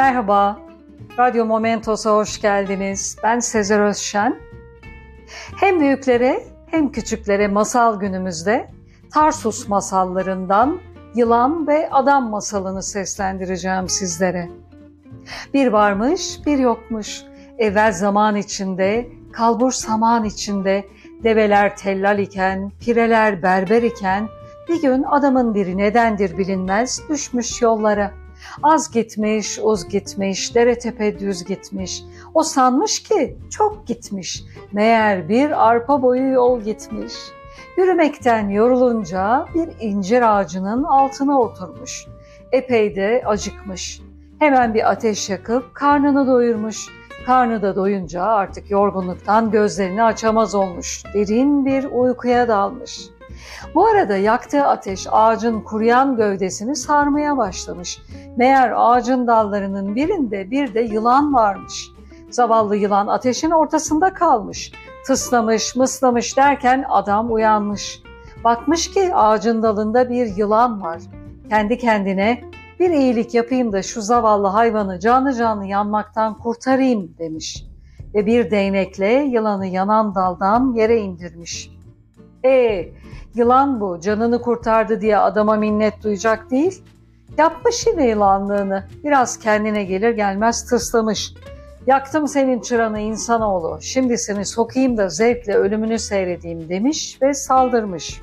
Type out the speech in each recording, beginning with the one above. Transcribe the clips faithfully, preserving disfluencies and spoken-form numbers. Merhaba, Radyo Momentos'a hoş geldiniz. Ben Sezer Özşen. Hem büyüklere hem küçüklere masal günümüzde Tarsus masallarından Yilan ve Adam masalını seslendireceğim sizlere. Bir varmış, bir yokmuş. Evvel zaman içinde, kalbur saman içinde, develer tellal iken, pireler berber iken, bir gün adamın biri nedendir bilinmez düşmüş yollara. Az gitmiş, uz gitmiş, dere tepe düz gitmiş. O sanmış ki çok gitmiş. Meğer bir arpa boyu yol gitmiş. Yürümekten yorulunca bir incir ağacının altına oturmuş. Epey de acıkmış. Hemen bir ateş yakıp karnını doyurmuş. Karnı da doyunca artık yorgunluktan gözlerini açamaz olmuş. Derin bir uykuya dalmış. Bu arada yaktığı ateş ağacın kuruyan gövdesini sarmaya başlamış. Meğer ağacın dallarının birinde bir de yılan varmış. Zavallı yılan ateşin ortasında kalmış. Tıslamış, mıslamış derken adam uyanmış. Bakmış ki ağacın dalında bir yılan var. Kendi kendine bir iyilik yapayım da şu zavallı hayvanı canlı canlı yanmaktan kurtarayım demiş. Ve bir değnekle yılanı yanan daldan yere indirmiş. Eee yılan bu canını kurtardı diye adama minnet duyacak değil. Yapmış yine yılanlığını. Biraz kendine gelir gelmez tıslamış. Yaktım senin çıranı insanoğlu. Şimdi seni sokayım da zevkle ölümünü seyredeyim demiş ve saldırmış.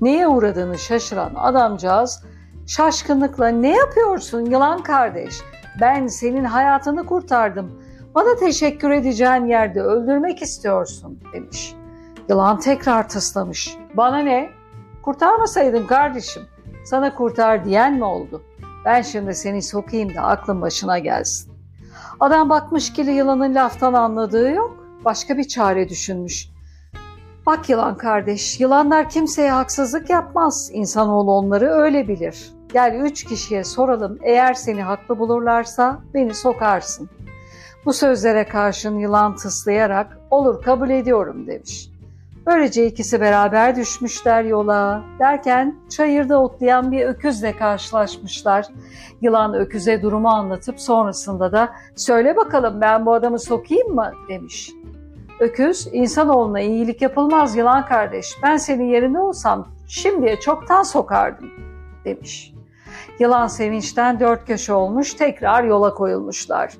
Neye uğradığını şaşıran adamcağız şaşkınlıkla ne yapıyorsun yılan kardeş? Ben senin hayatını kurtardım. Bana teşekkür edeceğin yerde öldürmek istiyorsun demiş. Yılan tekrar tıslamış. Bana ne? Kurtarmasaydım kardeşim. Sana kurtar diyen mi oldu? Ben şimdi seni sokayım da aklın başına gelsin. Adam bakmış ki yılanın laftan anladığı yok. Başka bir çare düşünmüş. Bak yılan kardeş, yılanlar kimseye haksızlık yapmaz. İnsanoğlu onları öyle bilir. Gel üç kişiye soralım. Eğer seni haklı bulurlarsa beni sokarsın. Bu sözlere karşın yılan tıslayarak olur kabul ediyorum demiş. Böylece ikisi beraber düşmüşler yola. Derken çayırda otlayan bir öküzle karşılaşmışlar. Yılan öküze durumu anlatıp sonrasında da söyle bakalım ben bu adamı sokayım mı demiş. Öküz insanoğluna iyilik yapılmaz yılan kardeş ben senin yerinde olsam şimdiye çoktan sokardım demiş. Yılan sevinçten dört köşe olmuş tekrar yola koyulmuşlar.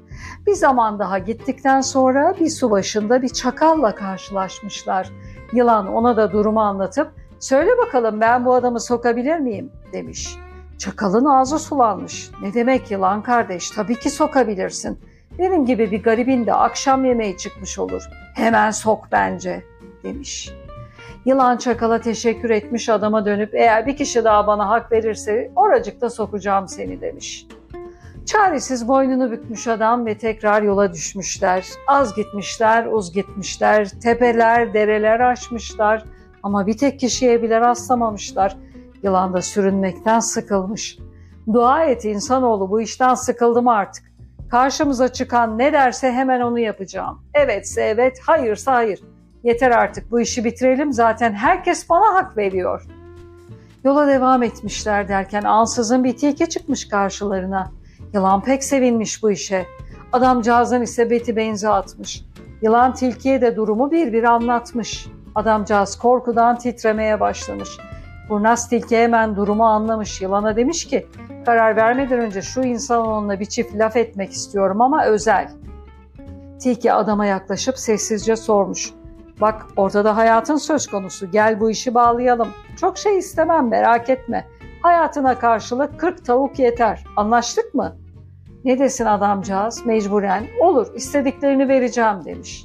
Bir zaman daha gittikten sonra bir su başında bir çakalla karşılaşmışlar. Yılan ona da durumu anlatıp söyle bakalım ben bu adamı sokabilir miyim demiş. Çakalın ağzı sulanmış. Ne demek yılan kardeş tabii ki sokabilirsin. Benim gibi bir garibin de akşam yemeği çıkmış olur. Hemen sok bence demiş. Yılan çakala teşekkür etmiş adama dönüp eğer bir kişi daha bana hak verirse oracıkta sokacağım seni demiş. Çaresiz boynunu bükmüş adam ve tekrar yola düşmüşler. Az gitmişler, uz gitmişler, tepeler, dereler aşmışlar ama bir tek kişiye bile rastlamamışlar. Yılan da sürünmekten sıkılmış. Dua et insanoğlu bu işten sıkıldım artık. Karşımıza çıkan ne derse hemen onu yapacağım. Evetse evet, hayırsa hayır. Yeter artık bu işi bitirelim zaten herkes bana hak veriyor. Yola devam etmişler derken ansızın bir tilki çıkmış karşılarına. Yılan pek sevinmiş bu işe. Adamcağızın ise beti benzi atmış. Yılan tilkiye de durumu bir bir anlatmış. Adamcağız korkudan titremeye başlamış. Kurnaz tilki hemen durumu anlamış. Yılana demiş ki karar vermeden önce şu insanoğluna bir çift laf etmek istiyorum ama özel. Tilki adama yaklaşıp sessizce sormuş. Bak ortada hayatın söz konusu gel bu işi bağlayalım. Çok şey istemem merak etme. Hayatına karşılık kırk tavuk yeter. Anlaştık mı? Ne desin adamcağız? Mecburen olur istediklerini vereceğim demiş.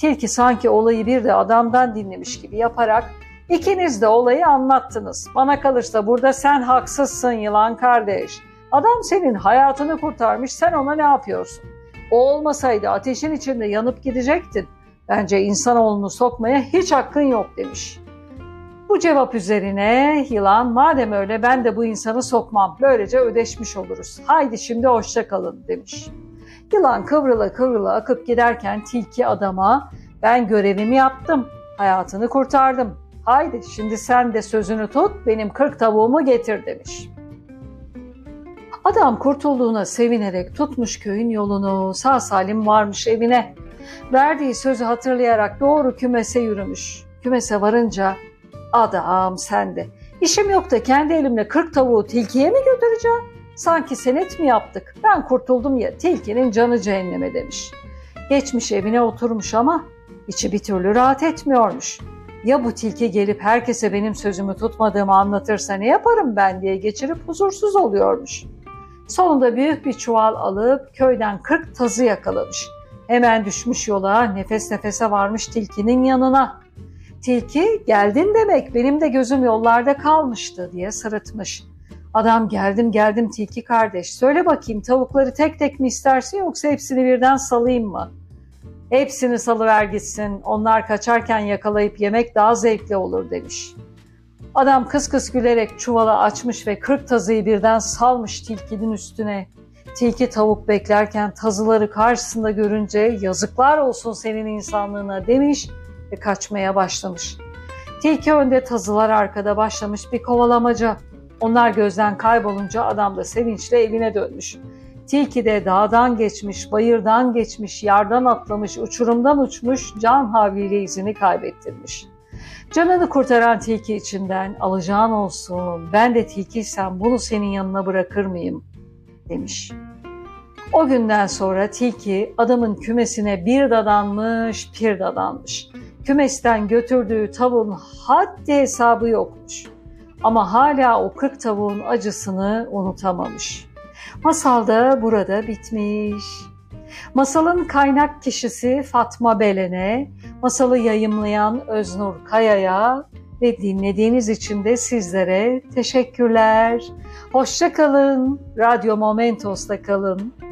Tilki sanki olayı bir de adamdan dinlemiş gibi yaparak ikiniz de olayı anlattınız. Bana kalırsa burada sen haksızsın yılan kardeş. Adam senin hayatını kurtarmış sen ona ne yapıyorsun? O olmasaydı ateşin içinde yanıp gidecektin. Bence insanoğlunu sokmaya hiç hakkın yok demiş. Bu cevap üzerine yılan madem öyle ben de bu insanı sokmam böylece ödeşmiş oluruz. Haydi şimdi hoşça kalın demiş. Yılan kıvrıla kıvrıla akıp giderken tilki adama ben görevimi yaptım hayatını kurtardım. Haydi şimdi sen de sözünü tut benim kırk tavuğumu getir demiş. Adam kurtulduğuna sevinerek tutmuş köyün yolunu, sağ salim varmış evine. Verdiği sözü hatırlayarak doğru kümese yürümüş. Kümese varınca, "Adam sende. İşim yok da kendi elimle kırk tavuğu tilkiye mi götüreceğim? Sanki senet mi yaptık? Ben kurtuldum ya, tilkinin canı cehenneme," demiş. Geçmiş evine oturmuş ama içi bir türlü rahat etmiyormuş. "Ya bu tilki gelip herkese benim sözümü tutmadığımı anlatırsa ne yaparım ben?" diye geçirip huzursuz oluyormuş. Sonunda büyük bir çuval alıp köyden kırk tazı yakalamış. Hemen düşmüş yola, nefes nefese varmış tilkinin yanına. "Tilki, geldin demek, benim de gözüm yollarda kalmıştı," diye sırıtmış. Adam, "Geldim geldim tilki kardeş, söyle bakayım, tavukları tek tek mi istersin yoksa hepsini birden salayım mı?" "Hepsini salıver gitsin, onlar kaçarken yakalayıp yemek daha zevkli olur," demiş. Adam kıs kıs gülerek çuvalı açmış ve kırk tazıyı birden salmış tilkinin üstüne. Tilki tavuk beklerken tazıları karşısında görünce, "Yazıklar olsun senin insanlığına," demiş ve kaçmaya başlamış. Tilki önde, tazılar arkada başlamış bir kovalamaca. Onlar gözden kaybolunca adam da sevinçle evine dönmüş. Tilki de dağdan geçmiş, bayırdan geçmiş, yardan atlamış, uçurumdan uçmuş, can havliyle izini kaybettirmiş. Canını kurtaran tilki içinden, "Alacağın olsun, ben de tilkiysem bunu senin yanına bırakır mıyım?" demiş. O günden sonra tilki adamın kümesine bir dadanmış, pir dadanmış. Kümesten götürdüğü tavuğun haddi hesabı yokmuş. Ama hala o kırk tavuğun acısını unutamamış. Masal da burada bitmiş. Masalın kaynak kişisi Fatma Belen'e, masalı yayımlayan Öznur Kaya'ya ve dinlediğiniz için de sizlere teşekkürler. Hoşça kalın, Radyo Momentos'ta kalın.